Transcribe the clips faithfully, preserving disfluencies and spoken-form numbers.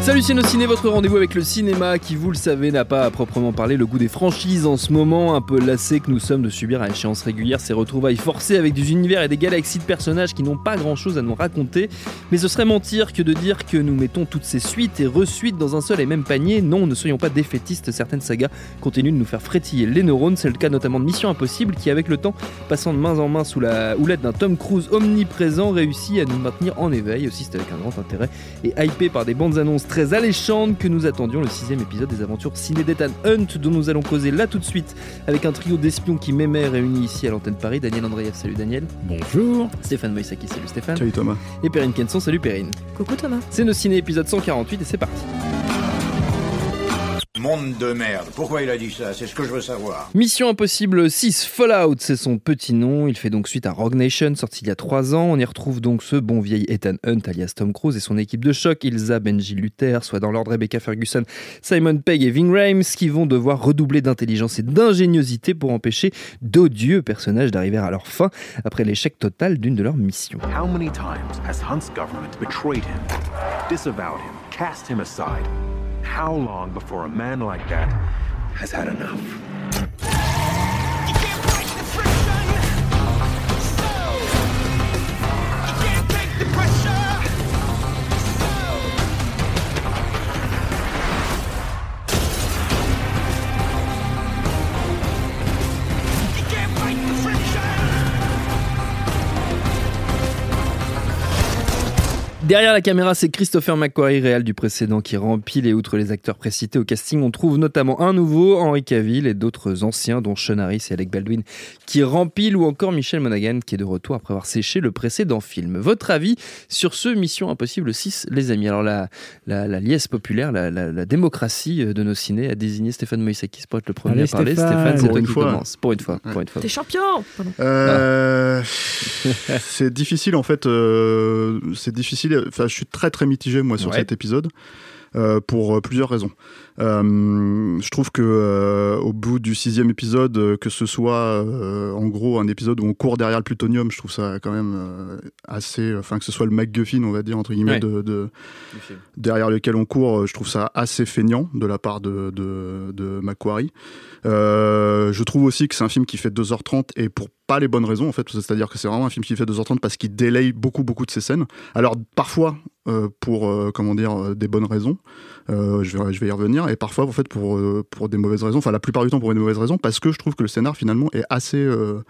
Salut Ciné, votre rendez-vous avec le cinéma qui, vous le savez, n'a pas à proprement parler le goût des franchises en ce moment, un peu lassé que nous sommes de subir à échéance régulière ces retrouvailles forcées avec des univers et des galaxies de personnages qui n'ont pas grand-chose à nous raconter. Mais ce serait mentir que de dire que nous mettons toutes ces suites et resuites dans un seul et même panier. Non, ne soyons pas défaitistes, certaines sagas continuent de nous faire frétiller les neurones. C'est le cas notamment de Mission Impossible qui, avec le temps, passant de main en main sous la houlette d'un Tom Cruise omniprésent, réussit à nous maintenir en éveil, aussi c'est avec un grand intérêt, et hypé par des bandes annonces très très alléchante que nous attendions le sixième épisode des aventures ciné d'Ethan Hunt dont nous allons causer là tout de suite avec un trio d'espions qui m'aimait réuni ici à l'antenne Paris. Daniel Andreyev, salut Daniel. Bonjour. Stéphane Moïsaki, salut Stéphane. Salut Thomas. Et Perrine Kenson, salut Perrine. Coucou Thomas. C'est nos ciné épisode cent quarante-huit et c'est parti. Monde de merde. Pourquoi il a dit ça ? C'est ce que je veux savoir. Mission Impossible six Fallout, c'est son petit nom. Il fait donc suite à Rogue Nation, sorti il y a trois ans. On y retrouve donc ce bon vieil Ethan Hunt, alias Tom Cruise, et son équipe de choc, Ilsa, Benji, Luther, soit dans l'ordre Rebecca Ferguson, Simon Pegg et Ving Rhames, qui vont devoir redoubler d'intelligence et d'ingéniosité pour empêcher d'odieux personnages d'arriver à leur fin après l'échec total d'une de leurs missions. How many times has Hunt's government betrayed him, disavowed him, cast him aside? How long before a man like that has had enough? You can't break the pressure, so you can't take the pressure, so you can't break the friction. Derrière la caméra, c'est Christopher McQuarrie, réal du précédent, qui remplit les outre les acteurs précités au casting. On trouve notamment un nouveau, Henry Cavill, et d'autres anciens, dont Sean Harris et Alec Baldwin, qui remplit, ou encore Michelle Monaghan, qui est de retour après avoir séché le précédent film. Votre avis sur ce Mission Impossible six, les amis? Alors la, la, la liesse populaire, la, la, la démocratie de nos ciné a désigné Stéphane Moïsaki pour être le premier. Allez, à parler. Stéphane, Stéphane c'est toi qui commence. Pour une fois. Pour une fois. T'es champion. Euh, ah. C'est difficile en fait. Euh, c'est difficile. Enfin, je suis très très mitigé moi sur ouais. cet épisode euh, pour plusieurs raisons. Euh, je trouve que euh, au bout du sixième épisode, euh, que ce soit euh, en gros un épisode où on court derrière le plutonium, je trouve ça quand même euh, assez, enfin que ce soit le MacGuffin, on va dire entre guillemets, ouais. de, de derrière lequel on court, je trouve ça assez feignant de la part de, de, de McQuarrie. Euh, je trouve aussi que c'est un film qui fait deux heures trente et pour pas les bonnes raisons en fait, c'est-à-dire que c'est vraiment un film qui fait deux heures trente parce qu'il délaye beaucoup beaucoup de ses scènes. Alors parfois euh, pour euh, comment dire euh, des bonnes raisons, euh, je vais je vais y revenir. Et parfois, en fait, pour, pour des mauvaises raisons, enfin la plupart du temps pour des mauvaises raisons, parce que je trouve que le scénar finalement est assez euh,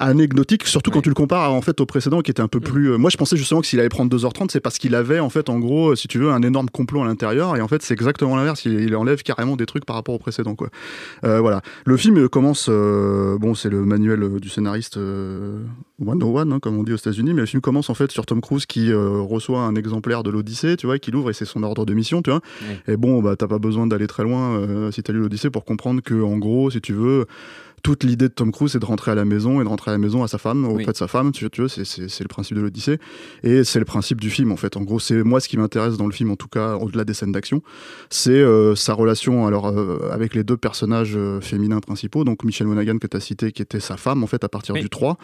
anecdotique, surtout ouais. quand tu le compares à, en fait, au précédent qui était un peu mmh. plus. Euh, moi, je pensais justement que s'il allait prendre deux heures trente, c'est parce qu'il avait en fait, en gros, si tu veux, un énorme complot à l'intérieur, et en fait, c'est exactement l'inverse. Il, il enlève carrément des trucs par rapport au précédent, quoi. Euh, voilà. Le film commence. Euh, bon, c'est le manuel du scénariste euh, cent un, hein, comme on dit aux États-Unis, mais le film commence en fait sur Tom Cruise qui euh, reçoit un exemplaire de l'Odyssée, tu vois, qui l'ouvre et c'est son ordre de mission, tu vois. Ouais. Et bon, bah, t'as pas besoin d'aller très loin euh, si t'as lu l'Odyssée pour comprendre que, en gros, si tu veux. Toute l'idée de Tom Cruise, c'est de rentrer à la maison et de rentrer à la maison à sa femme, auprès oui. de sa femme, tu, tu vois, c'est, c'est, c'est le principe de l'Odyssée. Et c'est le principe du film, en fait. En gros, c'est moi ce qui m'intéresse dans le film, en tout cas, au-delà des scènes d'action, c'est euh, sa relation alors, euh, avec les deux personnages euh, féminins principaux. Donc, Michelle Monaghan, que tu as cité, qui était sa femme, en fait, à partir oui. du trois,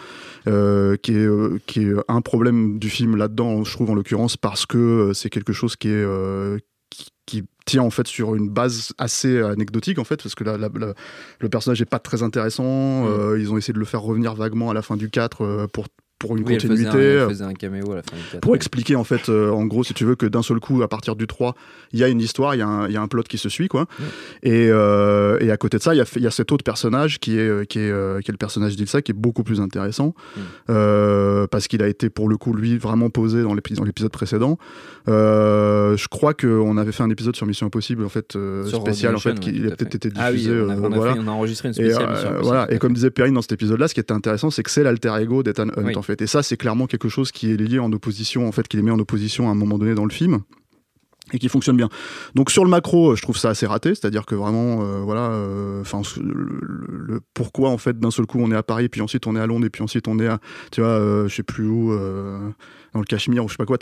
euh, qui, est, euh, qui est un problème du film là-dedans, je trouve, en l'occurrence, parce que euh, c'est quelque chose qui est... Euh, qui, qui tient en fait sur une base assez anecdotique en fait parce que la, la, la, le personnage est pas très intéressant. Mmh. Euh, ils ont essayé de le faire revenir vaguement à la fin du quatre euh, pour pour une oui, continuité, elle faisait, un, elle faisait un caméo à la fin du quatre, pour ouais. expliquer en fait, euh, en gros, si tu veux, que d'un seul coup, à partir du trois, il y a une histoire, il y a un, il y a un plot qui se suit, quoi. Ouais. Et, euh, et à côté de ça, il y, y a cet autre personnage qui est qui est euh, qui est le personnage d'Ilsa, qui est beaucoup plus intéressant ouais. euh, parce qu'il a été pour le coup lui vraiment posé dans l'épisode, dans l'épisode précédent. Euh, euh, je crois qu'on avait fait un épisode sur Mission Impossible en fait euh, spécial Nation, en fait, qui, ouais, il a peut-être fait. été diffusé. Ah oui, on a, on a, voilà. fait, on a enregistré une spéciale. Et, euh, Mission Impossible, voilà. Et comme disait Perrine dans cet épisode-là, ce qui était intéressant, c'est que c'est l'alter ego d'Ethan Hunt, oui. en fait. Et ça, c'est clairement quelque chose qui est lié en opposition, en fait, qui les met en opposition à un moment donné dans le film. Et qui fonctionne bien. Donc sur le macro, je trouve ça assez raté, c'est-à-dire que vraiment, euh, voilà, enfin, euh, le, le pourquoi en fait d'un seul coup on est à Paris, puis ensuite on est à Londres, et puis ensuite on est à, tu vois, euh, je sais plus où, euh, dans le Cachemire ou je sais pas quoi.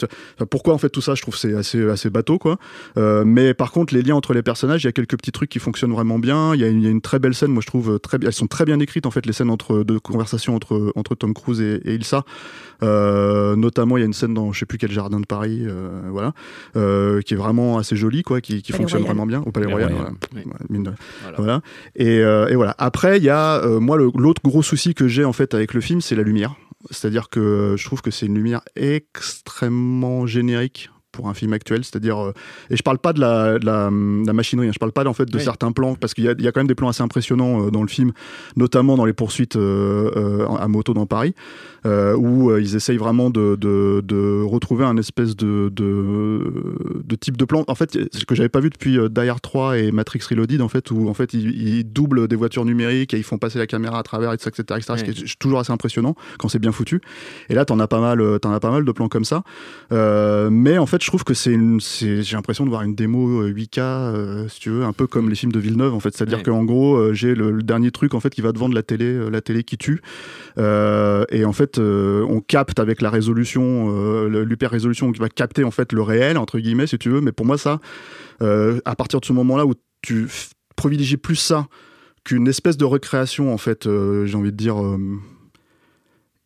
Pourquoi en fait tout ça, je trouve c'est assez assez bateau quoi. Euh, mais par contre les liens entre les personnages, il y a quelques petits trucs qui fonctionnent vraiment bien. Il y a une, y a une très belle scène, moi je trouve très, elles sont très bien écrites en fait les scènes entre de conversation entre entre Tom Cruise et, et Ilsa. Euh, notamment il y a une scène dans je sais plus quel jardin de Paris, euh, voilà, euh, qui est vraiment assez joli quoi, qui, qui fonctionne Royal. vraiment bien au Palais Royal, Royal. Voilà. Oui. Mine de... voilà. voilà. Et, euh, et voilà. Après, il y a euh, moi le, l'autre gros souci que j'ai en fait avec le film, c'est la lumière. C'est-à-dire que euh, je trouve que c'est une lumière extrêmement générique pour un film actuel, c'est-à-dire euh, et je parle pas de la, de la, de la machinerie, hein, je parle pas en fait de oui. certains plans parce qu'il y a, il y a quand même des plans assez impressionnants euh, dans le film, notamment dans les poursuites euh, euh, à moto dans Paris, euh, où euh, ils essayent vraiment de, de, de retrouver un espèce de, de, de type de plan. En fait, c'est ce que j'avais pas vu depuis euh, Die Hard trois et Matrix Reloaded, en fait, où en fait ils, ils doublent des voitures numériques et ils font passer la caméra à travers, et cetera, et cetera, et cetera, oui. Ce qui est toujours assez impressionnant quand c'est bien foutu. Et là, t'en as pas mal, t'en as pas mal de plans comme ça, euh, mais en fait. Je trouve que c'est, une, c'est j'ai l'impression de voir une démo huit K, euh, si tu veux, un peu comme les films de Villeneuve en fait, c'est-à-dire ouais. qu'en gros euh, j'ai le, le dernier truc en fait qui va te vendre la télé, euh, la télé qui tue, euh, et en fait euh, on capte avec la résolution, euh, l'hyper résolution qui va capter en fait le réel entre guillemets si tu veux, mais pour moi ça, euh, à partir de ce moment-là où tu f- privilégies plus ça qu'une espèce de recréation en fait, euh, j'ai envie de dire. Euh,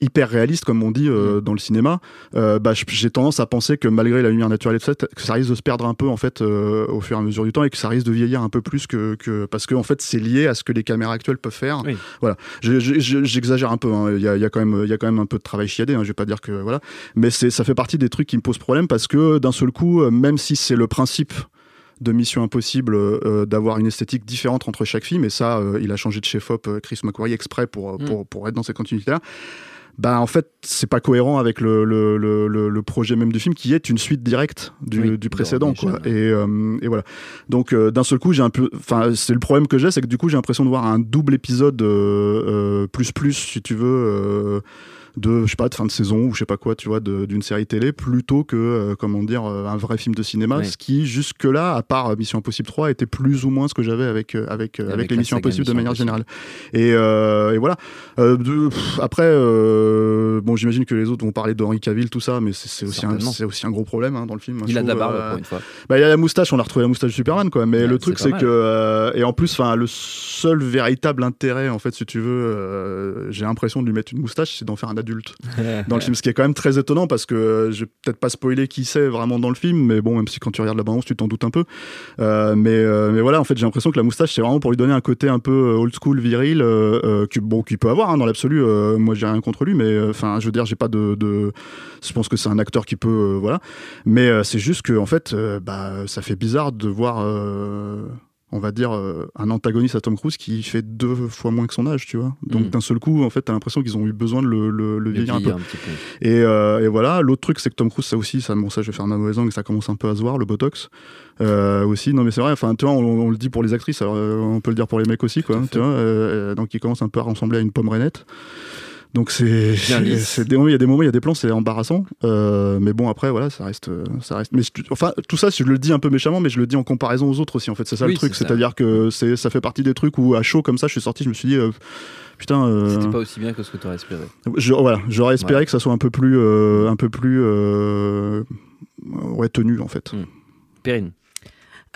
hyper réaliste comme on dit euh, mmh. dans le cinéma, euh, bah, j'ai tendance à penser que malgré la lumière naturelle et tout ça, que ça risque de se perdre un peu en fait euh, au fur et à mesure du temps et que ça risque de vieillir un peu plus que, que... parce que en fait c'est lié à ce que les caméras actuelles peuvent faire. Oui. Voilà, je, je, je, j'exagère un peu, hein. il, y a, il y a quand même il y a quand même un peu de travail chiadé, hein. Je vais pas dire que voilà, mais c'est ça fait partie des trucs qui me posent problème parce que d'un seul coup, même si c'est le principe de Mission Impossible, euh, d'avoir une esthétique différente entre chaque film, et ça euh, il a changé de chef op euh, Chris McQuarrie exprès pour pour, mmh. pour pour être dans cette continuité là. Bah en fait c'est pas cohérent avec le, le, le, le projet même du film qui est une suite directe du, oui, du précédent quoi. Et, euh, et voilà donc euh, d'un seul coup j'ai un peu, enfin c'est le problème que j'ai, c'est que du coup j'ai l'impression de voir un double épisode euh, euh, plus plus si tu veux euh, de je sais pas de fin de saison ou je sais pas quoi tu vois de, d'une série télé plutôt que euh, comment dire un vrai film de cinéma, oui. Ce qui jusque là à part Mission Impossible trois était plus ou moins ce que j'avais avec avec avec, avec les Missions Impossibles de manière générale et euh, et voilà euh, de, pff, après euh, bon j'imagine que les autres vont parler d'Henry Cavill tout ça mais c'est, c'est aussi un, c'est aussi un gros problème hein, dans le film il a de la barbe euh, pour une fois bah il a la moustache, on a retrouvé la moustache de Superman quoi, mais ouais, le truc c'est, c'est que euh, et en plus enfin le seul véritable intérêt en fait si tu veux euh, j'ai l'impression de lui mettre une moustache c'est d'en faire un adulte dans le film, ce qui est quand même très étonnant parce que euh, je vais peut-être pas spoiler qui c'est vraiment dans le film, mais bon, même si quand tu regardes la bande-annonce tu t'en doutes un peu, euh, mais, euh, mais voilà en fait j'ai l'impression que la moustache c'est vraiment pour lui donner un côté un peu old school, viril euh, euh, qui, bon, qu'il peut avoir hein, dans l'absolu, euh, moi j'ai rien contre lui mais enfin euh, je veux dire j'ai pas de, de je pense que c'est un acteur qui peut euh, voilà mais euh, c'est juste que en fait euh, bah, ça fait bizarre de voir euh, on va dire, euh, un antagoniste à Tom Cruise qui fait deux fois moins que son âge, tu vois. Donc, mmh. d'un seul coup, en fait, t'as l'impression qu'ils ont eu besoin de le, le, le vieillir un peu. Un petit peu. Et, euh, et voilà, l'autre truc, c'est que Tom Cruise, ça aussi, ça, bon, ça, je vais faire ma mauvaise langue, ça commence un peu à se voir, le Botox. Euh, aussi, non mais c'est vrai, enfin, tu vois, on, on le dit pour les actrices, alors, euh, on peut le dire pour les mecs aussi, quoi. Hein, tu vois, euh, donc, ils commencent un peu à ressembler à une pomme reinette. Donc c'est, c'est, c'est des, il y a des moments, il y a des plans, c'est embarrassant. Euh, mais bon après voilà, ça reste, ça reste. Mais enfin tout ça, je le dis un peu méchamment, mais je le dis en comparaison aux autres aussi. En fait, c'est ça oui, le truc, c'est c'est-à-dire que c'est, ça fait partie des trucs où à chaud comme ça, je suis sorti, je me suis dit. Euh, Putain, euh... c'était pas aussi bien que ce que t'aurais espéré. Je, voilà, j'aurais espéré ouais. que ça soit un peu plus, euh, un peu plus, euh, ouais, tenu en fait. Mmh. Perrine.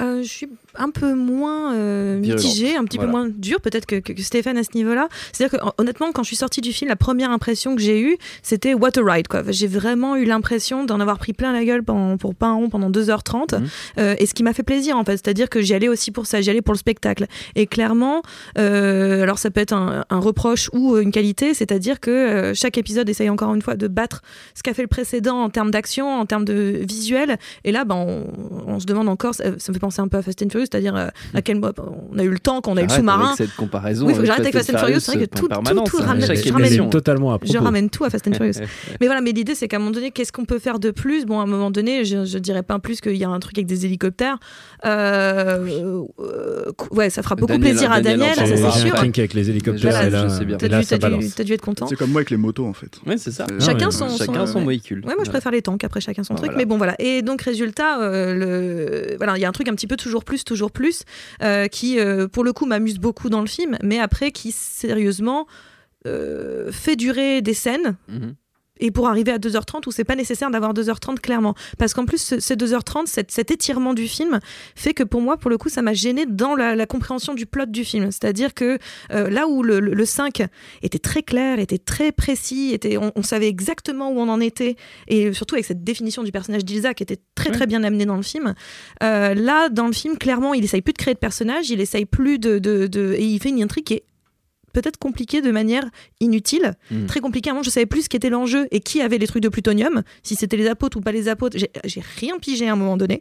Euh, je suis un peu moins euh, mitigée, un petit voilà. peu moins dure peut-être que, que, que Stéphane à ce niveau-là. C'est-à-dire que honnêtement, quand je suis sortie du film, la première impression que j'ai eue, c'était what a ride, quoi. J'ai vraiment eu l'impression d'en avoir pris plein la gueule pendant, pour pas un rond pendant deux heures trente. Mmh. Euh, et ce qui m'a fait plaisir en fait, c'est-à-dire que j'y allais aussi pour ça, j'y allais pour le spectacle. Et clairement, euh, alors ça peut être un, un reproche ou une qualité, c'est-à-dire que euh, chaque épisode essaye encore une fois de battre ce qu'a fait le précédent en termes d'action, en termes de visuel. Et là, ben, on, on se demande encore, ça, ça me fait penser un peu à Fast and Furious, c'est-à-dire euh, à quel moment on a eu le temps, qu'on a eu le sous-marin. Avec cette comparaison. Oui, il faut que j'arrête avec Fast and Furious. C'est vrai que tout, tout, tout, ramène, je, ramène, totalement à je ramène tout à Fast and Furious. Mais voilà, mais l'idée, c'est qu'à un moment donné, qu'est-ce qu'on peut faire de plus? Bon, à un moment donné, je, je dirais pas plus qu'il y a un truc avec des hélicoptères. Euh, euh, ouais, ça fera beaucoup Daniel, plaisir à Daniel, Daniel ça, c'est sûr. Avec les hélicoptères, t'as dû être content. C'est comme moi avec les motos, en fait. Oui, c'est ça. Chacun son véhicule. Ouais, moi, je préfère les tanks. Après, chacun son truc. Mais bon, voilà. Et donc, résultat, le voilà, il y a un truc un petit peu toujours plus, toujours plus, euh, qui euh, pour le coup m'amuse beaucoup dans le film, mais après qui sérieusement euh, fait durer des scènes. Mm-hmm. Et pour arriver à deux heures trente où c'est pas nécessaire d'avoir deux heures trente clairement, parce qu'en plus ces deux heures trente, cet, cet étirement du film fait que pour moi, pour le coup, ça m'a gêné dans la, la compréhension du plot du film, c'est-à-dire que euh, là où le, le, le cinq était très clair, était très précis, était, on, on savait exactement où on en était, et surtout avec cette définition du personnage d'Ilsa qui était très très bien amenée dans le film, euh, là dans le film clairement il essaye plus de créer de personnage, il essaye plus de, de, de et il fait une intrigue qui est peut-être compliqué de manière inutile, mmh. très compliqué. Avant, je savais plus ce qu'était l'enjeu et qui avait les trucs de plutonium, si c'était les apôtres ou pas les apôtres. J'ai, j'ai rien pigé à un moment donné.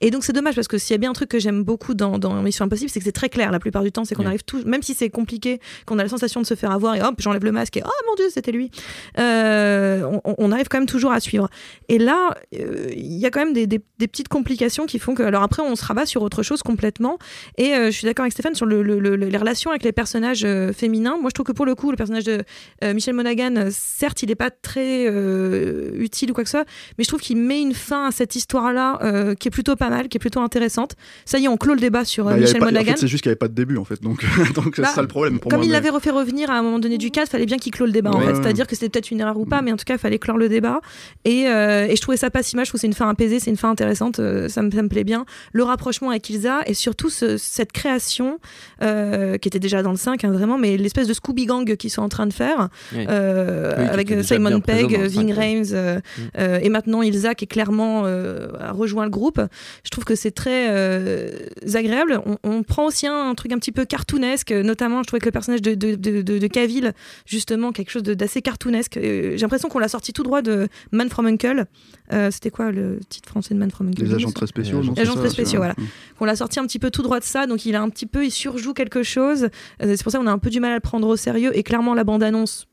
Et donc, c'est dommage parce que s'il y a bien un truc que j'aime beaucoup dans, dans Mission Impossible, c'est que c'est très clair la plupart du temps. C'est qu'on yeah. arrive tout, même si c'est compliqué, qu'on a la sensation de se faire avoir et hop, j'enlève le masque et oh mon Dieu, c'était lui. Euh, on, on arrive quand même toujours à suivre. Et là, il euh, y a quand même des, des, des petites complications qui font que. Alors après, on se rabat sur autre chose complètement. Et euh, je suis d'accord avec Stéphane sur le, le, le, les relations avec les personnages euh, féminins. Moi, je trouve que pour le coup, le personnage de euh, Michelle Monaghan, euh, certes, il n'est pas très euh, utile ou quoi que ce soit, mais je trouve qu'il met une fin à cette histoire-là euh, qui est plutôt pas mal, qui est plutôt intéressante. Ça y est, on clôt le débat sur euh, bah, Michelle Monaghan. En fait, c'est juste qu'il n'y avait pas de début, en fait. Donc, donc bah, c'est ça le problème pour comme moi. Comme il mais... l'avait refait revenir à un moment donné du cadre, il fallait bien qu'il clôt le débat, ouais, en fait. Ouais, C'est-à-dire ouais. que c'était peut-être une erreur ou pas, mais en tout cas, il fallait clore le débat. Et, euh, et je trouvais ça pas si mal. Je trouve que c'est une fin apaisée, c'est une fin intéressante. Euh, ça, me, ça me plaît bien. Le rapprochement avec Ilsa et surtout ce, cette création euh, qui était déjà dans le cinq, hein, vraiment, mais l'espèce de Scooby Gang qu'ils sont en train de faire, oui. Euh, oui, avec Simon Pegg, Ving Rhames, euh, mmh. euh, et maintenant Ilsa qui est clairement euh, a rejoint le groupe. Je trouve que c'est très euh, agréable. On, on prend aussi un, un truc un petit peu cartoonesque, notamment je trouvais que le personnage de, de, de, de, de Cavill, justement, quelque chose de, d'assez cartoonesque. Euh, j'ai l'impression qu'on l'a sorti tout droit de Man from Uncle. Euh, c'était quoi le titre français de Man from Uncle? Les agents très spéciaux. Les agents très spéciaux, voilà. Mmh. Qu'on l'a sorti un petit peu tout droit de ça, donc il a un petit peu, il surjoue quelque chose. Euh, c'est pour ça qu'on a un peu du mal à le prendre au sérieux, et clairement la bande-annonce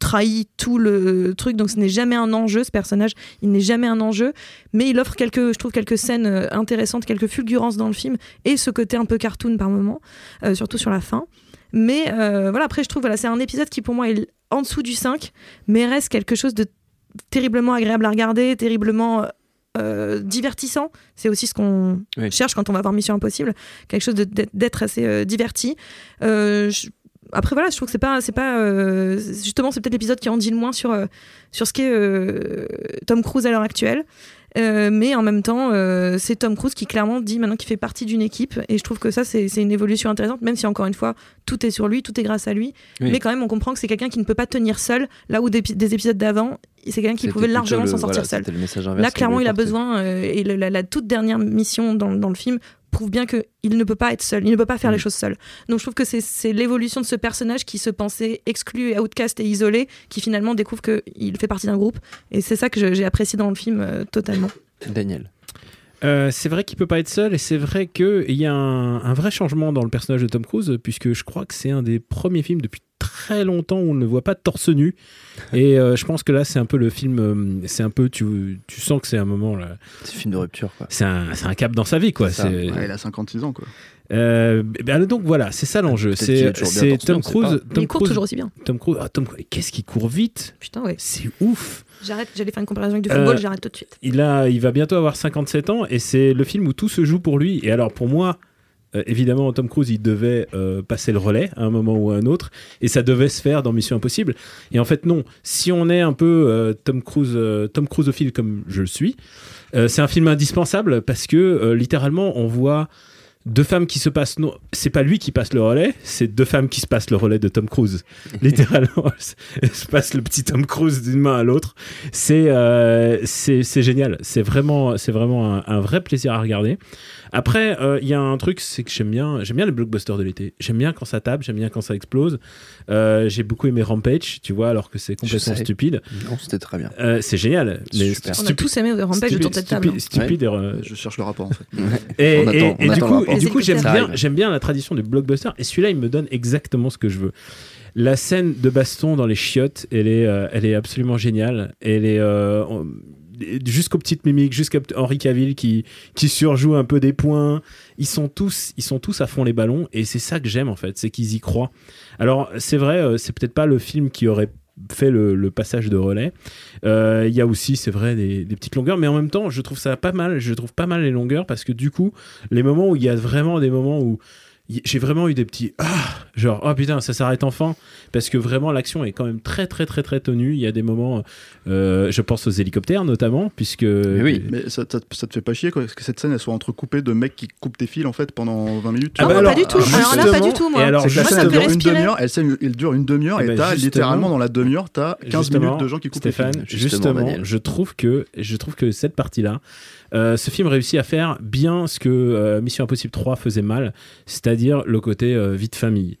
trahit tout le truc, donc ce n'est jamais un enjeu, ce personnage il n'est jamais un enjeu, mais il offre quelques, je trouve, quelques scènes intéressantes, quelques fulgurances dans le film, et ce côté un peu cartoon par moment, euh, surtout sur la fin, mais euh, voilà, après je trouve, voilà, c'est un épisode qui pour moi est en dessous du cinq, mais reste quelque chose de terriblement agréable à regarder, terriblement Euh, divertissant, c'est aussi ce qu'on oui. cherche quand on va voir Mission Impossible, quelque chose de, d'être assez euh, diverti. Euh, je... Après voilà, je trouve que c'est pas, c'est pas euh... justement, c'est peut-être l'épisode qui en dit le moins sur euh, sur ce qu'est euh, Tom Cruise à l'heure actuelle. Euh, mais en même temps, euh, c'est Tom Cruise qui clairement dit maintenant qu'il fait partie d'une équipe, et je trouve que ça c'est, c'est une évolution intéressante, même si encore une fois tout est sur lui, tout est grâce à lui, oui. mais quand même on comprend que c'est quelqu'un qui ne peut pas tenir seul, là où des, des épisodes d'avant c'est quelqu'un qui c'était pouvait largement le, s'en sortir voilà, seul. Là clairement il a besoin, euh, et le, la, la toute dernière mission dans, dans le film prouve bien qu'il ne peut pas être seul, il ne peut pas faire mmh. les choses seul. Donc je trouve que c'est, c'est l'évolution de ce personnage qui se pensait exclu, outcast et isolé, qui finalement découvre qu'il fait partie d'un groupe. Et c'est ça que je, j'ai apprécié dans le film euh, totalement. Daniel. Euh, c'est vrai qu'il peut pas être seul, et c'est vrai qu'il y a un, un vrai changement dans le personnage de Tom Cruise, puisque je crois que c'est un des premiers films depuis très longtemps où on ne le voit pas torse nu, et euh, je pense que là c'est un peu le film, euh, c'est un peu tu, tu sens que c'est un moment là, c'est un film de rupture quoi. C'est, un, c'est un cap dans sa vie quoi, c'est c'est... Ouais, il a cinquante-six ans quoi. Euh, ben donc voilà, c'est ça l'enjeu. Peut-être c'est c'est Tom Cruise. Il court Cruise, toujours aussi bien. Tom Cruise, oh, Tom, qu'est-ce qu'il court vite. Putain ouais. C'est ouf. J'arrête, j'allais faire une comparaison avec du football, euh, j'arrête tout de suite. Il a, il va bientôt avoir cinquante-sept ans, et c'est le film où tout se joue pour lui. Et alors pour moi, euh, évidemment Tom Cruise il devait euh, passer le relais à un moment ou à un autre, et ça devait se faire dans Mission Impossible. Et en fait non, si on est un peu euh, Tom Cruise, euh, Tom Cruiseophile comme je le suis, euh, c'est un film indispensable parce que euh, littéralement on voit deux femmes qui se passent... Non, c'est pas lui qui passe le relais, c'est deux femmes qui se passent le relais de Tom Cruise. Littéralement, elles se passent le petit Tom Cruise d'une main à l'autre. C'est, euh, c'est, c'est génial. C'est vraiment, c'est vraiment un, un vrai plaisir à regarder. Après, il euh, y a un truc, c'est que j'aime bien, j'aime bien les blockbusters de l'été. J'aime bien quand ça tape, j'aime bien quand ça explose. Euh, j'ai beaucoup aimé Rampage, tu vois, alors que c'est complètement stupide. Non, c'était très bien. Euh, c'est génial. Mais stu- on a tous aimé Rampage autour de cette table. Stupide. Je cherche le rapport, en fait. Et, on et, attend, et, on et du coup, et du coup j'aime, bien, j'aime bien la tradition des blockbusters. Et celui-là, il me donne exactement ce que je veux. La scène de baston dans les chiottes, elle est, euh, elle est absolument géniale. Elle est... Euh, on, jusqu'aux petites mimiques, jusqu'à Henry Cavill qui, qui surjoue un peu des points. Ils sont, tous, ils sont tous à fond les ballons et c'est ça que j'aime en fait, c'est qu'ils y croient. Alors c'est vrai, c'est peut-être pas le film qui aurait fait le, le passage de relais. Il euh, y a aussi, c'est vrai, des, des petites longueurs, mais en même temps je trouve ça pas mal, je trouve pas mal les longueurs parce que du coup, les moments où il y a vraiment des moments où j'ai vraiment eu des petits ah genre oh putain ça s'arrête enfin parce que vraiment l'action est quand même très très très très tenue. Il y a des moments euh, je pense aux hélicoptères notamment puisque mais oui mais ça, ça, ça te fait pas chier quoi que cette scène elle soit entrecoupée de mecs qui coupent des fils en fait pendant vingt minutes ah bah alors, pas du tout alors là pas du tout moi, alors, moi ça me fait respirer. Elle dure une demi-heure et, et bah t'as littéralement dans la demi-heure t'as quinze minutes de gens qui coupent des fils. Justement, justement je trouve que je trouve que cette partie là euh, ce film réussit à faire bien ce que euh, Mission Impossible trois faisait mal, c'est-à-dire dire le côté euh, vie de famille.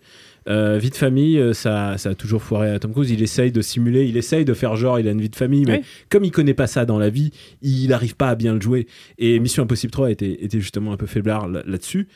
Euh, vie de famille, ça, ça a toujours foiré à Tom Cruise. Il essaye de simuler, il essaye de faire genre il a une vie de famille, mais oui. Comme il connaît pas ça dans la vie, il n'arrive pas à bien le jouer. Et Mission Impossible trois était, était justement un peu faiblard là, là-dessus.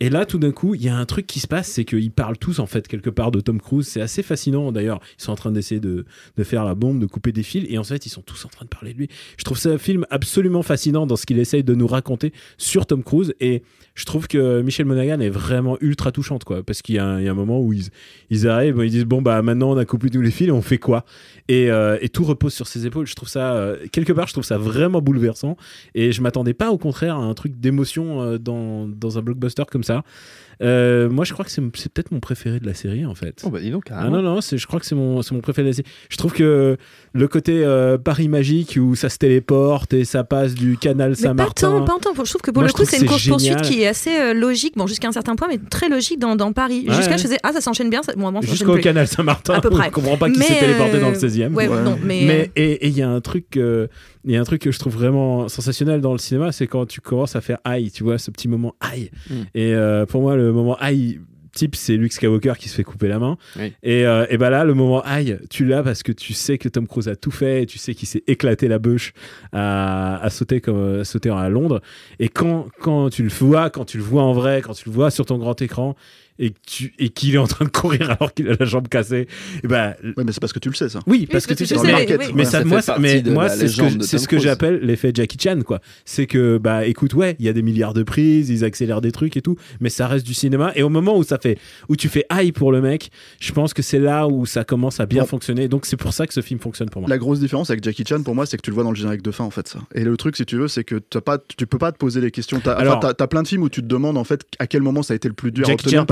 Et là, tout d'un coup, il y a un truc qui se passe, c'est qu'ils parlent tous, en fait, quelque part de Tom Cruise. C'est assez fascinant. D'ailleurs, ils sont en train d'essayer de, de faire la bombe, de couper des fils. Et en fait, ils sont tous en train de parler de lui. Je trouve ça un film absolument fascinant dans ce qu'il essaye de nous raconter sur Tom Cruise. Et je trouve que Michelle Monaghan est vraiment ultra touchante, quoi. Parce qu'il y a un, il y a un moment où ils, ils arrivent, ils disent, bon, bah, maintenant, on a coupé tous les fils, on fait quoi ? Et, euh, et tout repose sur ses épaules. Je trouve ça, euh, quelque part, je trouve ça vraiment bouleversant. Et je m'attendais pas, au contraire, à un truc d'émotion euh, dans, dans un blockbuster comme ça. Euh, moi je crois que c'est, c'est peut-être mon préféré de la série en fait. Oh bah dis donc carrément. Ah non non, c'est, je crois que c'est mon, c'est mon préféré de la série. Je trouve que le côté euh, Paris magique où ça se téléporte et ça passe du canal Saint-Martin. Mais pas tant, pas tant. Je trouve que pour moi, le coup c'est une course-poursuite qui est assez euh, logique, bon jusqu'à un certain point mais très logique dans, dans Paris. Ouais, jusqu'à ouais. Je faisais ah ça s'enchaîne bien, ça... bon, moi, ça jusqu'au s'enchaîne canal Saint-Martin. À peu près. Je comprends pas qui s'est téléporté euh... dans le seizième. Ouais, ouais. Non, mais... mais et il y a un truc euh... Il y a un truc que je trouve vraiment sensationnel dans le cinéma, c'est quand tu commences à faire aïe, tu vois, ce petit moment aïe. Mmh. Et euh, pour moi, le moment aïe type, c'est Luke Skywalker qui se fait couper la main. Oui. Et, euh, et ben là, le moment aïe, tu l'as parce que tu sais que Tom Cruise a tout fait et tu sais qu'il s'est éclaté la bûche à, à sauter comme à sauter à Londres. Et quand, quand tu le vois, quand tu le vois en vrai, quand tu le vois sur ton grand écran, Et, tu, et qu'il est en train de courir alors qu'il a la jambe cassée. Et bah, ouais, mais c'est parce que tu le sais, ça. Oui, parce, oui, parce que, que tu, tu le sais. Mais, oui. mais ça, ça moi, mais moi c'est ce que, c'est ce que j'appelle l'effet Jackie Chan, quoi. C'est que, bah, écoute, ouais, il y a des milliards de prises, ils accélèrent des trucs et tout, mais ça reste du cinéma. Et au moment où ça fait, où tu fais aïe pour le mec, je pense que c'est là où ça commence à bien ouais. fonctionner. Donc c'est pour ça que ce film fonctionne pour moi. La grosse différence avec Jackie Chan, pour moi, c'est que tu le vois dans le générique de fin, en fait, ça. Et le truc, si tu veux, c'est que t'as pas, tu peux pas te poser les questions. T'as, alors, t'as, t'as plein de films où tu te demandes, en fait, à quel moment ça a été le plus dur à obtenir.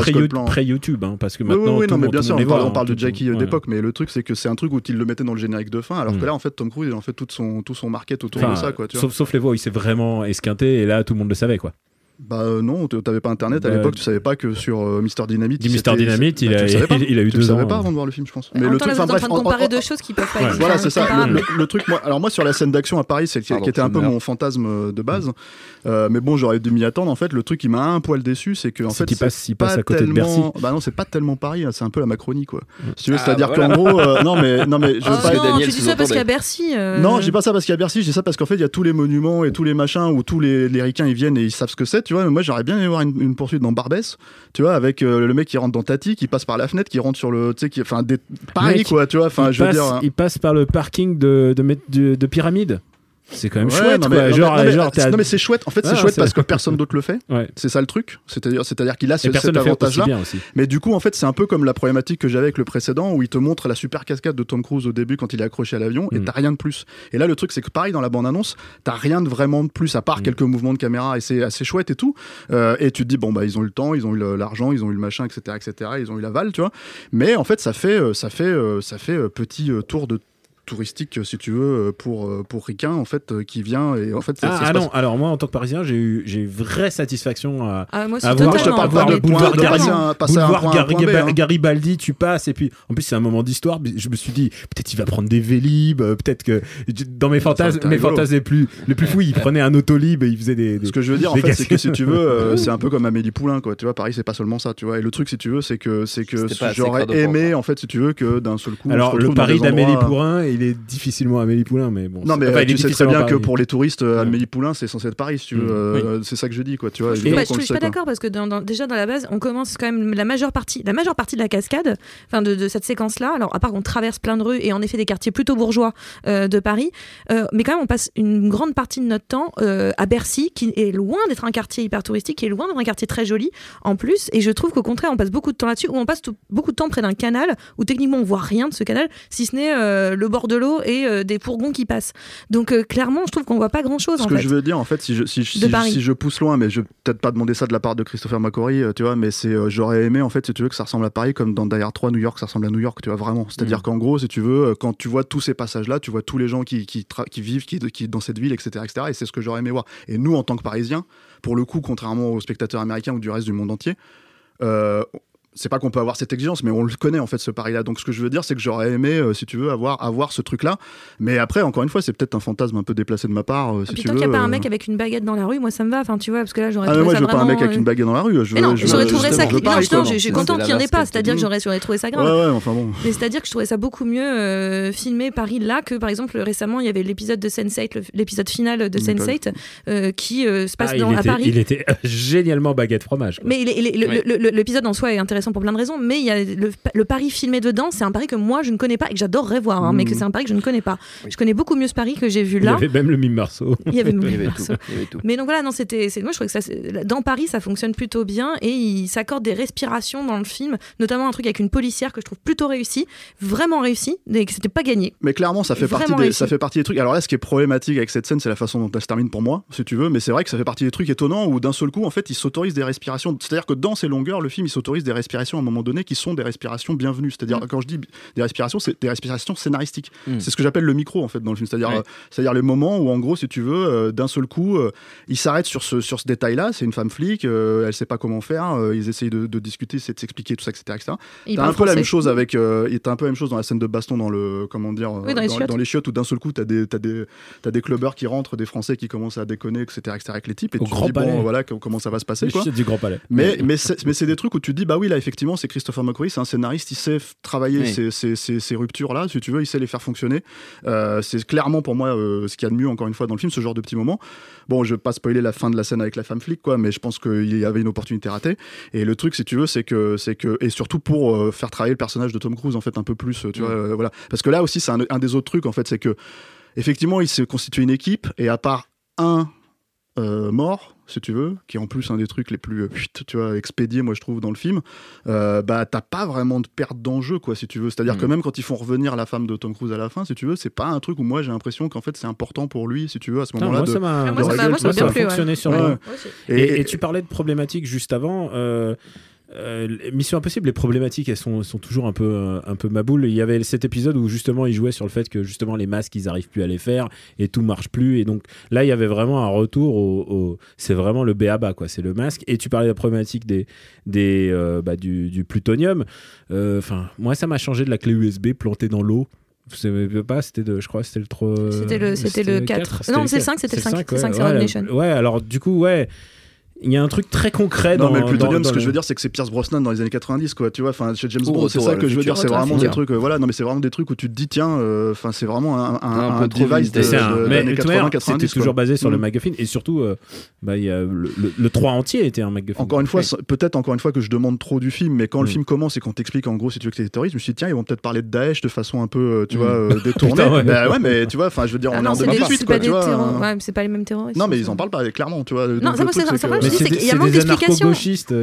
Pré-YouTube, hein, parce que maintenant. Oui, oui, non, mais bien sûr, on, voit, on parle de Jackie voilà. d'époque, mais le truc, c'est que c'est un truc où il le mettait dans le générique de fin, alors que là, en fait, Tom Cruise, il en fait tout son, tout son market autour enfin, de ça, quoi. Tu sauf, vois. Sauf les voix, il s'est vraiment esquinté, et là, tout le monde le savait, quoi. Bah euh, non, t'avais pas internet à bah, l'époque, tu savais pas que sur euh, Mister Dynamite. Mister Dynamite, il, bah, il, il a eu tu deux ans. Tu savais pas avant de voir le film, je pense. Mais le truc, enfin bref, on comparer deux choses qui peuvent pas être. Voilà, c'est ça. Le, le truc, moi, alors moi sur la scène d'action à Paris, c'est qui était un peu mon fantasme de base. Euh, mais bon, j'aurais dû m'y attendre. En fait, le truc qui m'a un poil déçu, c'est que en c'est fait, passe, c'est pas à côté tellement. Bah non, c'est pas tellement Paris. C'est un peu la Macronie, quoi. Si tu veux, c'est-à-dire qu'en gros, non mais non mais je veux pas. Non, tu dis ça parce qu'à Bercy. Non, j'ai pas ça parce qu'à Bercy. J'ai ça parce qu'en fait, il y a tous les monuments et tous les machins où tous les les ricains ils viennent et ils savent ce que c'est. Tu vois, mais moi j'aurais bien aimé voir une, une poursuite dans Barbès, tu vois, avec euh, le mec qui rentre dans Tati, qui passe par la fenêtre, qui rentre sur le, tu sais, qui, enfin, Paris quoi, tu vois, enfin, je veux dire, hein. Il passe par le parking de de, de, de Pyramide. C'est quand même ouais, chouette, non, mais, quoi. Genre, non, mais, genre, non mais c'est chouette. En fait, ah, c'est chouette c'est... parce que personne d'autre le fait. Ouais. C'est ça le truc. C'est-à-dire, c'est-à-dire qu'il a ce, cet avantage-là. Mais du coup, en fait, c'est un peu comme la problématique que j'avais avec le précédent, où il te montre la super cascade de Tom Cruise au début quand il est accroché à l'avion, mm. et t'as rien de plus. Et là, le truc, c'est que pareil dans la bande-annonce, t'as rien de vraiment de plus à part mm. quelques mouvements de caméra, et c'est assez chouette et tout. Euh, et tu te dis, bon bah, ils ont eu le temps, ils ont eu l'argent, ils ont eu le machin, et cetera, et cetera. Ils ont eu l'aval, tu vois. Mais en fait, ça fait, ça fait, ça fait, ça fait petit tour de touristique, si tu veux, pour, pour Riquin, en fait, qui vient. Et en fait, ça, ah ça ah non, passe. Alors moi, en tant que Parisien, j'ai eu j'ai vraie satisfaction à, ah, moi, à voir, à voir le boulevard, Gar... Parisien, boulevard Gar... Gar... B, hein. Garibaldi, tu passes, et puis en plus, c'est un moment d'histoire. Je me suis dit, peut-être il va prendre des Vélib, peut-être que dans mes fantasmes, mes fantasmes les plus, les plus fous, il prenait un Autolib et il faisait des. des Ce que je veux dire, en fait, c'est que si tu veux, euh, c'est un peu comme Amélie Poulain, quoi. Tu vois, Paris, c'est pas seulement ça, tu vois. Et le truc, si tu veux, c'est que, c'est que j'aurais aimé, en fait, si tu veux, que d'un seul coup. Alors, le Paris d'Amélie Poulain, il est difficilement Amélie Poulain, mais bon. Non, mais enfin, tu sais très bien Paris. Que pour les touristes, Amélie Poulain, c'est censé être Paris, si tu veux. Oui. Euh, c'est ça que je dis, quoi. Tu vois, je suis pas, je suis pas d'accord, parce que dans, dans, déjà, dans la base, on commence quand même la majeure partie, la majeure partie de la cascade, enfin, de, de cette séquence-là. Alors, à part qu'on traverse plein de rues et en effet des quartiers plutôt bourgeois euh, de Paris, euh, mais quand même, on passe une grande partie de notre temps euh, à Bercy, qui est loin d'être un quartier hyper touristique, qui est loin d'être un quartier très joli, en plus. Et je trouve qu'au contraire, on passe beaucoup de temps là-dessus, où on passe tout, beaucoup de temps près d'un canal, où techniquement, on voit rien de ce canal, si ce n'est euh, le bord de l'eau et euh, des fourgons qui passent. Donc euh, clairement, je trouve qu'on voit pas grand-chose. Ce en que fait, je veux dire, en fait, si je, si, si, si, si je pousse loin, mais je vais peut-être pas demander ça de la part de Christopher McQuarrie, euh, tu vois, mais c'est euh, j'aurais aimé, en fait, si tu veux, que ça ressemble à Paris, comme dans Die Hard trois, New York, ça ressemble à New York, tu vois, vraiment. C'est-à-dire mmh. qu'en gros, si tu veux, quand tu vois tous ces passages-là, tu vois tous les gens qui, qui, tra- qui vivent, qui, qui dans cette ville, et cetera, et cetera. Et c'est ce que j'aurais aimé voir. Et nous, en tant que Parisiens, pour le coup, contrairement aux spectateurs américains ou du reste du monde entier, euh, c'est pas qu'on peut avoir cette exigence, mais on le connaît en fait ce Paris-là. Donc ce que je veux dire, c'est que j'aurais aimé, euh, si tu veux, avoir, avoir ce truc-là. Mais après, encore une fois, c'est peut-être un fantasme un peu déplacé de ma part. Euh, si puis tu tant veux, qu'il n'y a pas euh... un mec avec une baguette dans la rue, moi ça me va. Enfin, tu vois, parce que là, j'aurais ah, trouvé moi, ça. Ah, moi, je veux vraiment... pas un mec avec une baguette dans la rue. Je veux, non, je j'aurais veux, trouvé ça. Je, non, non, je suis contente qu'il n'y en ait pas. C'est-à-dire que j'aurais, j'aurais trouvé ça grave. Ouais, ouais, enfin bon. Mais c'est-à-dire que je trouvais ça beaucoup mieux euh, filmé Paris là que, par exemple, récemment, il y avait l'épisode de Sense eight, l'épisode final de Sense eight, qui se passe à Paris. Il était génialement baguette fromage. Mais l'épisode en soi est intéressant pour plein de raisons, mais il y a le, le Paris filmé dedans, c'est un Paris que moi je ne connais pas et que j'adorerais voir, hein, mmh. mais que c'est un Paris que je ne connais pas. Oui. Je connais beaucoup mieux ce Paris que j'ai vu là. Il y avait même le mime Marceau. Il y avait le mime Marceau. Mais donc voilà, non, c'était, c'est, moi je crois que ça, c'est, dans Paris ça fonctionne plutôt bien et il s'accorde des respirations dans le film, notamment un truc avec une policière que je trouve plutôt réussie, vraiment réussie, et que c'était pas gagné. Mais clairement, ça fait, partie des, ça fait partie des trucs. Alors là, ce qui est problématique avec cette scène, c'est la façon dont elle se termine pour moi, si tu veux, mais c'est vrai que ça fait partie des trucs étonnants où d'un seul coup, en fait, il s'autorise des respirations. C'est-à-dire que dans ces longueurs, le film, il s'autorise des respirations. À un moment donné qui sont des respirations bienvenues, c'est-à-dire mmh. quand je dis des respirations, c'est des respirations scénaristiques, mmh. c'est ce que j'appelle le micro en fait dans le film, c'est-à-dire ouais. euh, c'est-à-dire les moments où en gros si tu veux euh, d'un seul coup euh, ils s'arrêtent sur ce sur ce détail-là, c'est une femme flic, euh, elle sait pas comment faire, euh, ils essayent de, de discuter, c'est de s'expliquer tout ça, etc, etc. Et t'as un peu français. La même chose avec euh, et t'as un peu la même chose dans la scène de baston dans le comment dire euh, oui, dans, les dans, dans les chiottes où d'un seul coup t'as des t'as des t'as des clubbers qui rentrent, des Français qui commencent à déconner, etc, etc, avec les types et au tu te dis palais. Bon voilà comment ça va se passer quoi. Du Grand Palais. Mais mais c'est, mais c'est des trucs où tu dis bah oui là effectivement, c'est Christopher McQuarrie, c'est un scénariste, il sait travailler oui. ces, ces, ces, ces ruptures-là, si tu veux, il sait les faire fonctionner. Euh, c'est clairement pour moi euh, ce qu'il y a de mieux, encore une fois, dans le film, ce genre de petits moments. Bon, je ne vais pas spoiler la fin de la scène avec la femme flic, quoi, mais je pense qu'il y avait une opportunité ratée. Et le truc, si tu veux, c'est que, c'est que et surtout pour euh, faire travailler le personnage de Tom Cruise, en fait, un peu plus, tu oui. vois, euh, voilà. Parce que là aussi, c'est un, un des autres trucs, en fait, c'est que, effectivement, il s'est constitué une équipe, et à part un euh, mort, si tu veux, qui est en plus un des trucs les plus euh, tu vois, expédiés, moi je trouve, dans le film, euh, bah t'as pas vraiment de perte d'enjeu, quoi, si tu veux. C'est-à-dire mmh. que même quand ils font revenir la femme de Tom Cruise à la fin, si tu veux, c'est pas un truc où moi j'ai l'impression qu'en fait c'est important pour lui, si tu veux, à ce non, moment-là. Moi, de, ça m'a, de moi, ça m'a, moi, ça m'a bien plu, fonctionné ouais. sur ouais. moi. Et, et, et tu parlais de problématiques juste avant. Euh... Euh, Mission Impossible, les problématiques elles sont, sont toujours un peu, un peu maboules. Il y avait cet épisode où justement ils jouaient sur le fait que justement les masques ils arrivent plus à les faire et tout marche plus, et donc là il y avait vraiment un retour au, au... c'est vraiment le B A B A quoi, c'est le masque. Et tu parlais de la problématique des, des, euh, bah, du, du plutonium, euh, moi ça m'a changé de la clé U S B plantée dans l'eau. C'était pas, c'était de, je crois c'était le trop, c'était le, c'était c'était le quatre, quatre. C'était non le c'est le cinq, c'était le cinq, cinq, ouais, cinq, c'est Rogue Nation. Ouais, alors du coup ouais, il y a un truc très concret non, dans mais le plutonium. Ce que le... je veux dire, c'est que c'est Pierce Brosnan dans les années quatre-vingt-dix, quoi. Tu vois, enfin, chez James oh, Bond, c'est ça que je veux dire. C'est vraiment des trucs, euh, voilà. Non, mais c'est vraiment des trucs où tu te dis, tiens, enfin, euh, c'est vraiment un, un, un, un, un device des de, de, de années quatre-vingt quatre-vingt-dix. C'était quoi. Toujours basé sur mmh. le MacGuffin, et surtout, euh, bah, y a le, le, le trois entier était un MacGuffin. Encore une fois, ouais. peut-être encore une fois que je demande trop du film, mais quand mmh. le film commence et qu'on t'explique en gros si tu veux que c'est des terroristes, je me suis dit, tiens, ils vont peut-être parler de Daesh de façon un peu, tu vois, détournée. Ouais, mais tu vois, enfin, je veux dire, on est en deux mille huit, quoi. C'est pas les mêmes terroristes. Non, mais ils en parlent pas clairement, tu vois. Non, c'est des, il y a un manque d'explication.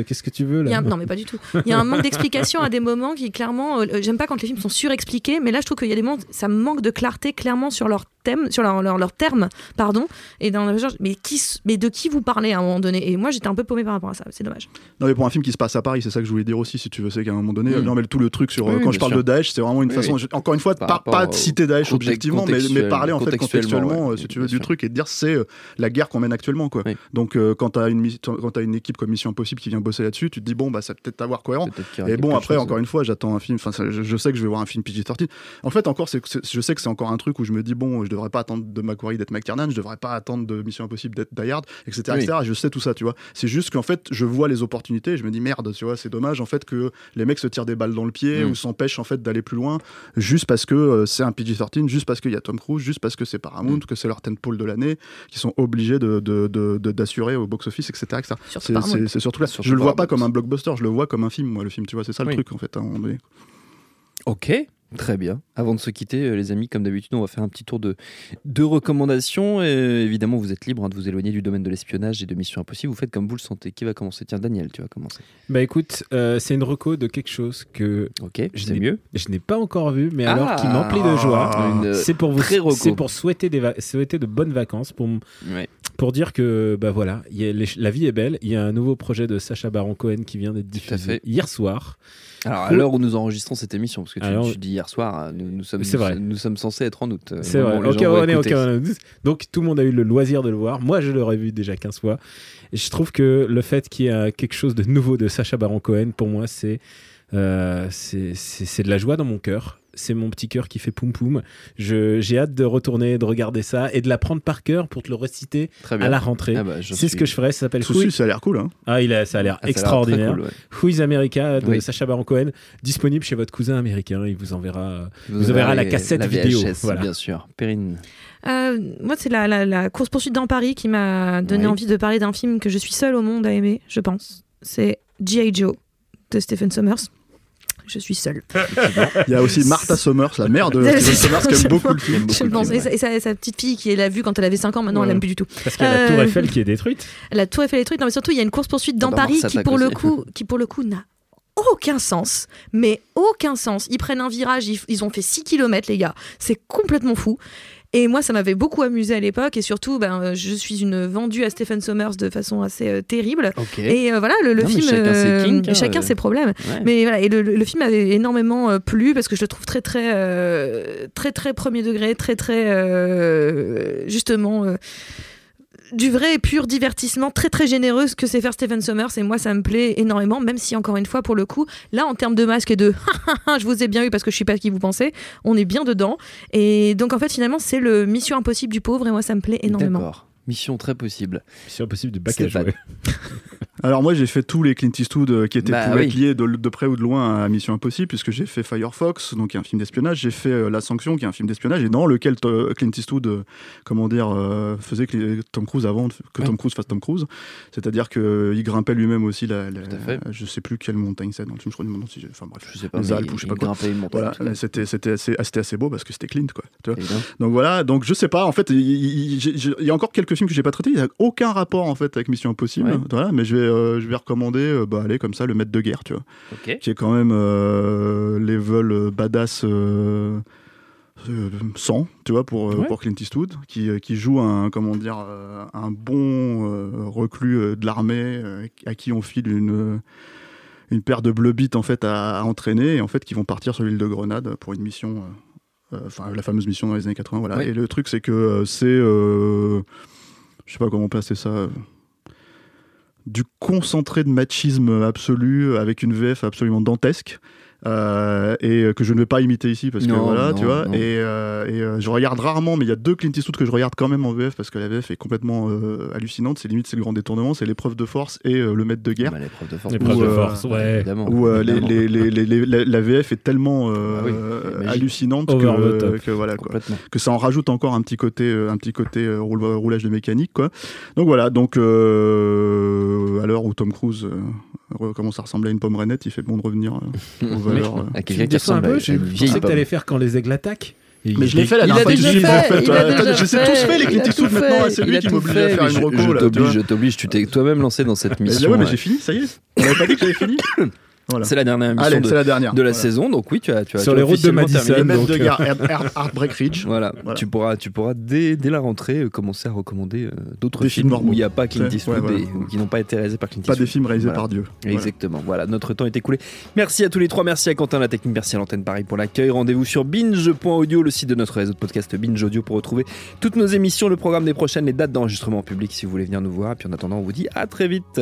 Qu'est-ce que tu veux là? Il y a, non mais pas du tout. Il y a un manque d'explication à des moments qui clairement. Euh, j'aime pas quand les films sont surexpliqués, mais là je trouve qu'il y a des moments, ça manque de clarté clairement sur leur thème, sur leur, leur, leur terme, pardon, et dans le genre, mais, qui, mais de qui vous parlez à un moment donné? Et moi, j'étais un peu paumée par rapport à ça, c'est dommage. Non, mais pour un film qui se passe à Paris, c'est ça que je voulais dire aussi, si tu veux, c'est qu'à un moment donné, mmh. non, mais tout le truc sur, oui, quand je parle sûr. de Daesh, c'est vraiment une oui, façon, oui. Je, encore une fois, par par, pas de citer Daesh objectivement, mais, mais parler en fait contextuellement, ouais, si tu veux, du truc, et de dire c'est euh, la guerre qu'on mène actuellement, quoi. Oui. Donc, euh, quand t'as une, quand t'as une équipe comme Mission Impossible qui vient bosser là-dessus, tu te dis, bon, bah, ça peut peut-être avoir cohérent. Peut-être et bon, après, chose, encore une fois, j'attends un film, enfin, je, je sais que je vais voir un film P G treize. En fait, encore, c'est, c'est, je sais que c'est encore un truc où je me dis, bon, je devrais pas attendre de McQuarrie d'être McTiernan, je devrais pas attendre de Mission Impossible d'être Die Hard, et cetera, oui. et cetera. Je sais tout ça, tu vois. C'est juste qu'en fait, je vois les opportunités et je me dis, merde, tu vois, c'est dommage, en fait, que les mecs se tirent des balles dans le pied mm. ou s'empêchent, en fait, d'aller plus loin juste parce que euh, c'est un P G treize, juste parce qu'il y a Tom Cruise, juste parce que c'est Paramount, mm. que c'est leur tentpole de l'année, qu'ils sont obligés de, de, de, de, d'assurer au box-office, et cetera, et cetera. C'est, c'est, c'est, c'est surtout là. Sur je le vois pas comme un blockbuster, je le vois comme un film, moi, le film, tu vois, c'est ça le oui. truc, en fait. Hein, on est... Ok, très bien. Avant de se quitter, les amis, comme d'habitude, on va faire un petit tour de, de recommandations. Et évidemment, vous êtes libre hein, de vous éloigner du domaine de l'espionnage et de Mission Impossible. Vous faites comme vous le sentez. Qui va commencer? Tiens, Daniel, tu vas commencer. Bah écoute, euh, c'est une reco de quelque chose que okay, je, n'ai, mieux. je n'ai pas encore vu, mais ah, alors qui m'emplit de joie. Une c'est pour vous, c'est pour souhaiter, des va- souhaiter de bonnes vacances, pour, m- ouais. pour dire que bah voilà, y a les, la vie est belle. Il y a un nouveau projet de Sacha Baron Cohen qui vient d'être diffusé hier soir. Alors, à l'heure où nous enregistrons cette émission, parce que tu, alors, tu dis hier soir, nous, nous, sommes, nous, nous sommes censés être en août. C'est vrai, okay, on est, okay, on est. Donc tout le monde a eu le loisir de le voir. Moi, je l'aurais vu déjà quinze fois. Et je trouve que le fait qu'il y ait quelque chose de nouveau de Sacha Baron Cohen, pour moi, c'est, euh, c'est, c'est, c'est de la joie dans mon cœur. C'est mon petit cœur qui fait poum poum. Je, j'ai hâte de retourner, de regarder ça et de l'apprendre par cœur pour te le reciter à la rentrée. Ah bah, c'est suis... ce que je ferais. Ça s'appelle Souci, ça a l'air cool. Hein. Ah, il a, ça a l'air ah, extraordinaire. L'air cool, ouais. Who is America de oui. Sacha Baron Cohen, disponible chez votre cousin américain. Il vous enverra, vous vous enverra la cassette la V H S, vidéo. Voilà. Bien sûr. Perrine. Euh, moi, c'est la, la, la course-poursuite dans Paris qui m'a donné oui. envie de parler d'un film que je suis seule au monde à aimer, je pense. C'est G I Joe de Stephen Sommers. Je suis seule. Il y a aussi Martha Sommers, la mère de Stephen Sommers, qui aime beaucoup le film. Je pense. Et, sa, et sa, sa petite fille qui l'a vue quand elle avait cinq ans, maintenant ouais. elle l'aime plus du tout. Parce qu'il y a euh, la Tour Eiffel qui est détruite. La Tour Eiffel est détruite. Non, mais surtout, il y a une course-poursuite dans Paris qui pour, le coup, qui, pour le coup, n'a aucun sens. Mais aucun sens. Ils prennent un virage, ils, ils ont fait six kilomètres, les gars. C'est complètement fou. Et moi, ça m'avait beaucoup amusée à l'époque. Et surtout, ben, je suis une vendue à Stephen Sommers de façon assez euh, terrible. Okay. Et euh, voilà, le, le non, film... Chacun, euh, ses, kinks, chacun euh... ses problèmes. Ouais. Mais voilà, et le, le, le film avait énormément euh, plu parce que je le trouve très, très, euh, très, très premier degré, très, très, euh, justement... Euh, du vrai et pur divertissement très très généreux, ce que sait faire Stephen Sommers, et moi ça me plaît énormément, même si encore une fois pour le coup là en termes de masque et de je vous ai bien eu parce que je suis pas qui vous pensez, on est bien dedans, et donc en fait finalement c'est le Mission Impossible du pauvre, et moi ça me plaît énormément. D'accord, Mission très possible. Mission Impossible du bac à jouer. Alors moi j'ai fait tous les Clint Eastwood qui étaient bah, oui. liés de, de près ou de loin à Mission Impossible, puisque j'ai fait Firefox, donc qui est un film d'espionnage, j'ai fait euh, La Sanction, qui est un film d'espionnage, et dans lequel t- Clint Eastwood euh, comment dire euh, faisait cl- Tom Cruise avant que ouais. Tom Cruise fasse Tom Cruise, c'est-à-dire que il grimpait lui-même aussi la, la, la, je sais plus quelle montagne c'est dans le film, je crois une montagne, enfin bref, je sais pas, les Alpes ou je sais pas quoi. Voilà, c'était c'était assez, assez assez beau parce que c'était Clint quoi. Tu vois. Donc voilà, donc je sais pas en fait, il y a encore quelques films que j'ai pas traités, il y a aucun rapport en fait avec Mission Impossible, ouais. voilà, mais je vais Euh, je vais recommander euh, bah, allez, comme ça, Le Maître de guerre, tu vois, okay. qui est quand même euh, level badass euh, euh, cent, tu vois, pour, ouais. pour Clint Eastwood, qui, qui joue un, comment dire, un bon euh, reclus de l'armée euh, à qui on file une, une paire de bleu-bites en fait, à, à entraîner, et en fait qui vont partir sur l'île de Grenade pour une mission, euh, euh, la fameuse mission dans les années quatre-vingts, voilà. ouais. Et le truc c'est que euh, c'est euh, je sais pas comment passer ça euh, du concentré de machisme absolu avec une V F absolument dantesque. Euh, et que je ne vais pas imiter ici parce que non, voilà non, tu vois non. et, euh, et euh, je regarde rarement, mais il y a deux Clint Eastwood que je regarde quand même en V F parce que la V F est complètement euh, hallucinante, c'est limite c'est le grand détournement, c'est L'Épreuve de force et euh, Le Maître de guerre. Bah, L'Épreuve de force, L'Épreuve où, de force euh, ouais. évidemment, où euh, évidemment. Les, les, les, les, les, la V F est tellement euh, ah oui, hallucinante que, euh, que, voilà, quoi. Que ça en rajoute encore un petit côté, euh, un petit côté euh, roulage de mécanique quoi. Donc voilà, donc euh, à l'heure où Tom Cruise euh, commence à ressembler à une pomme reinette, il fait bon de revenir euh, aux valeurs. Euh, tu me dis ça un peu, je pensais que t'allais faire Quand les aigles attaquent. Il, mais je l'ai fait la dernière fois. Je sais tous fait les Clint Eastwood maintenant, c'est lui qui m'oblige à faire une reco. Je t'oblige, tu t'es toi-même lancé dans cette mission. Mais ouais, mais j'ai fini, ça y est. On n'avait pas dit que j'avais fini. Voilà. C'est la dernière émission Allez, de, la, dernière. de la voilà. saison. Donc oui, tu as, tu as sur tu les routes de Madison, le maître de guerre, Heartbreak Ridge. Voilà. voilà. Tu pourras, tu pourras dès, dès la rentrée euh, commencer à recommander euh, d'autres des films, films où il n'y a pas Clint Eastwood, ouais, ouais, voilà. qui n'ont pas été réalisés par Clint Eastwood. Pas des films réalisés voilà. par Dieu. Voilà. Exactement. Voilà, notre temps est écoulé. Merci à tous les trois. Merci à Quentin la technique. Merci à l'antenne Paris pour l'accueil. Rendez-vous sur binge point audio, le site de notre réseau de podcast Binge Audio, pour retrouver toutes nos émissions, le programme des prochaines, les dates d'enregistrement en public si vous voulez venir nous voir. Et puis en attendant, on vous dit à très vite.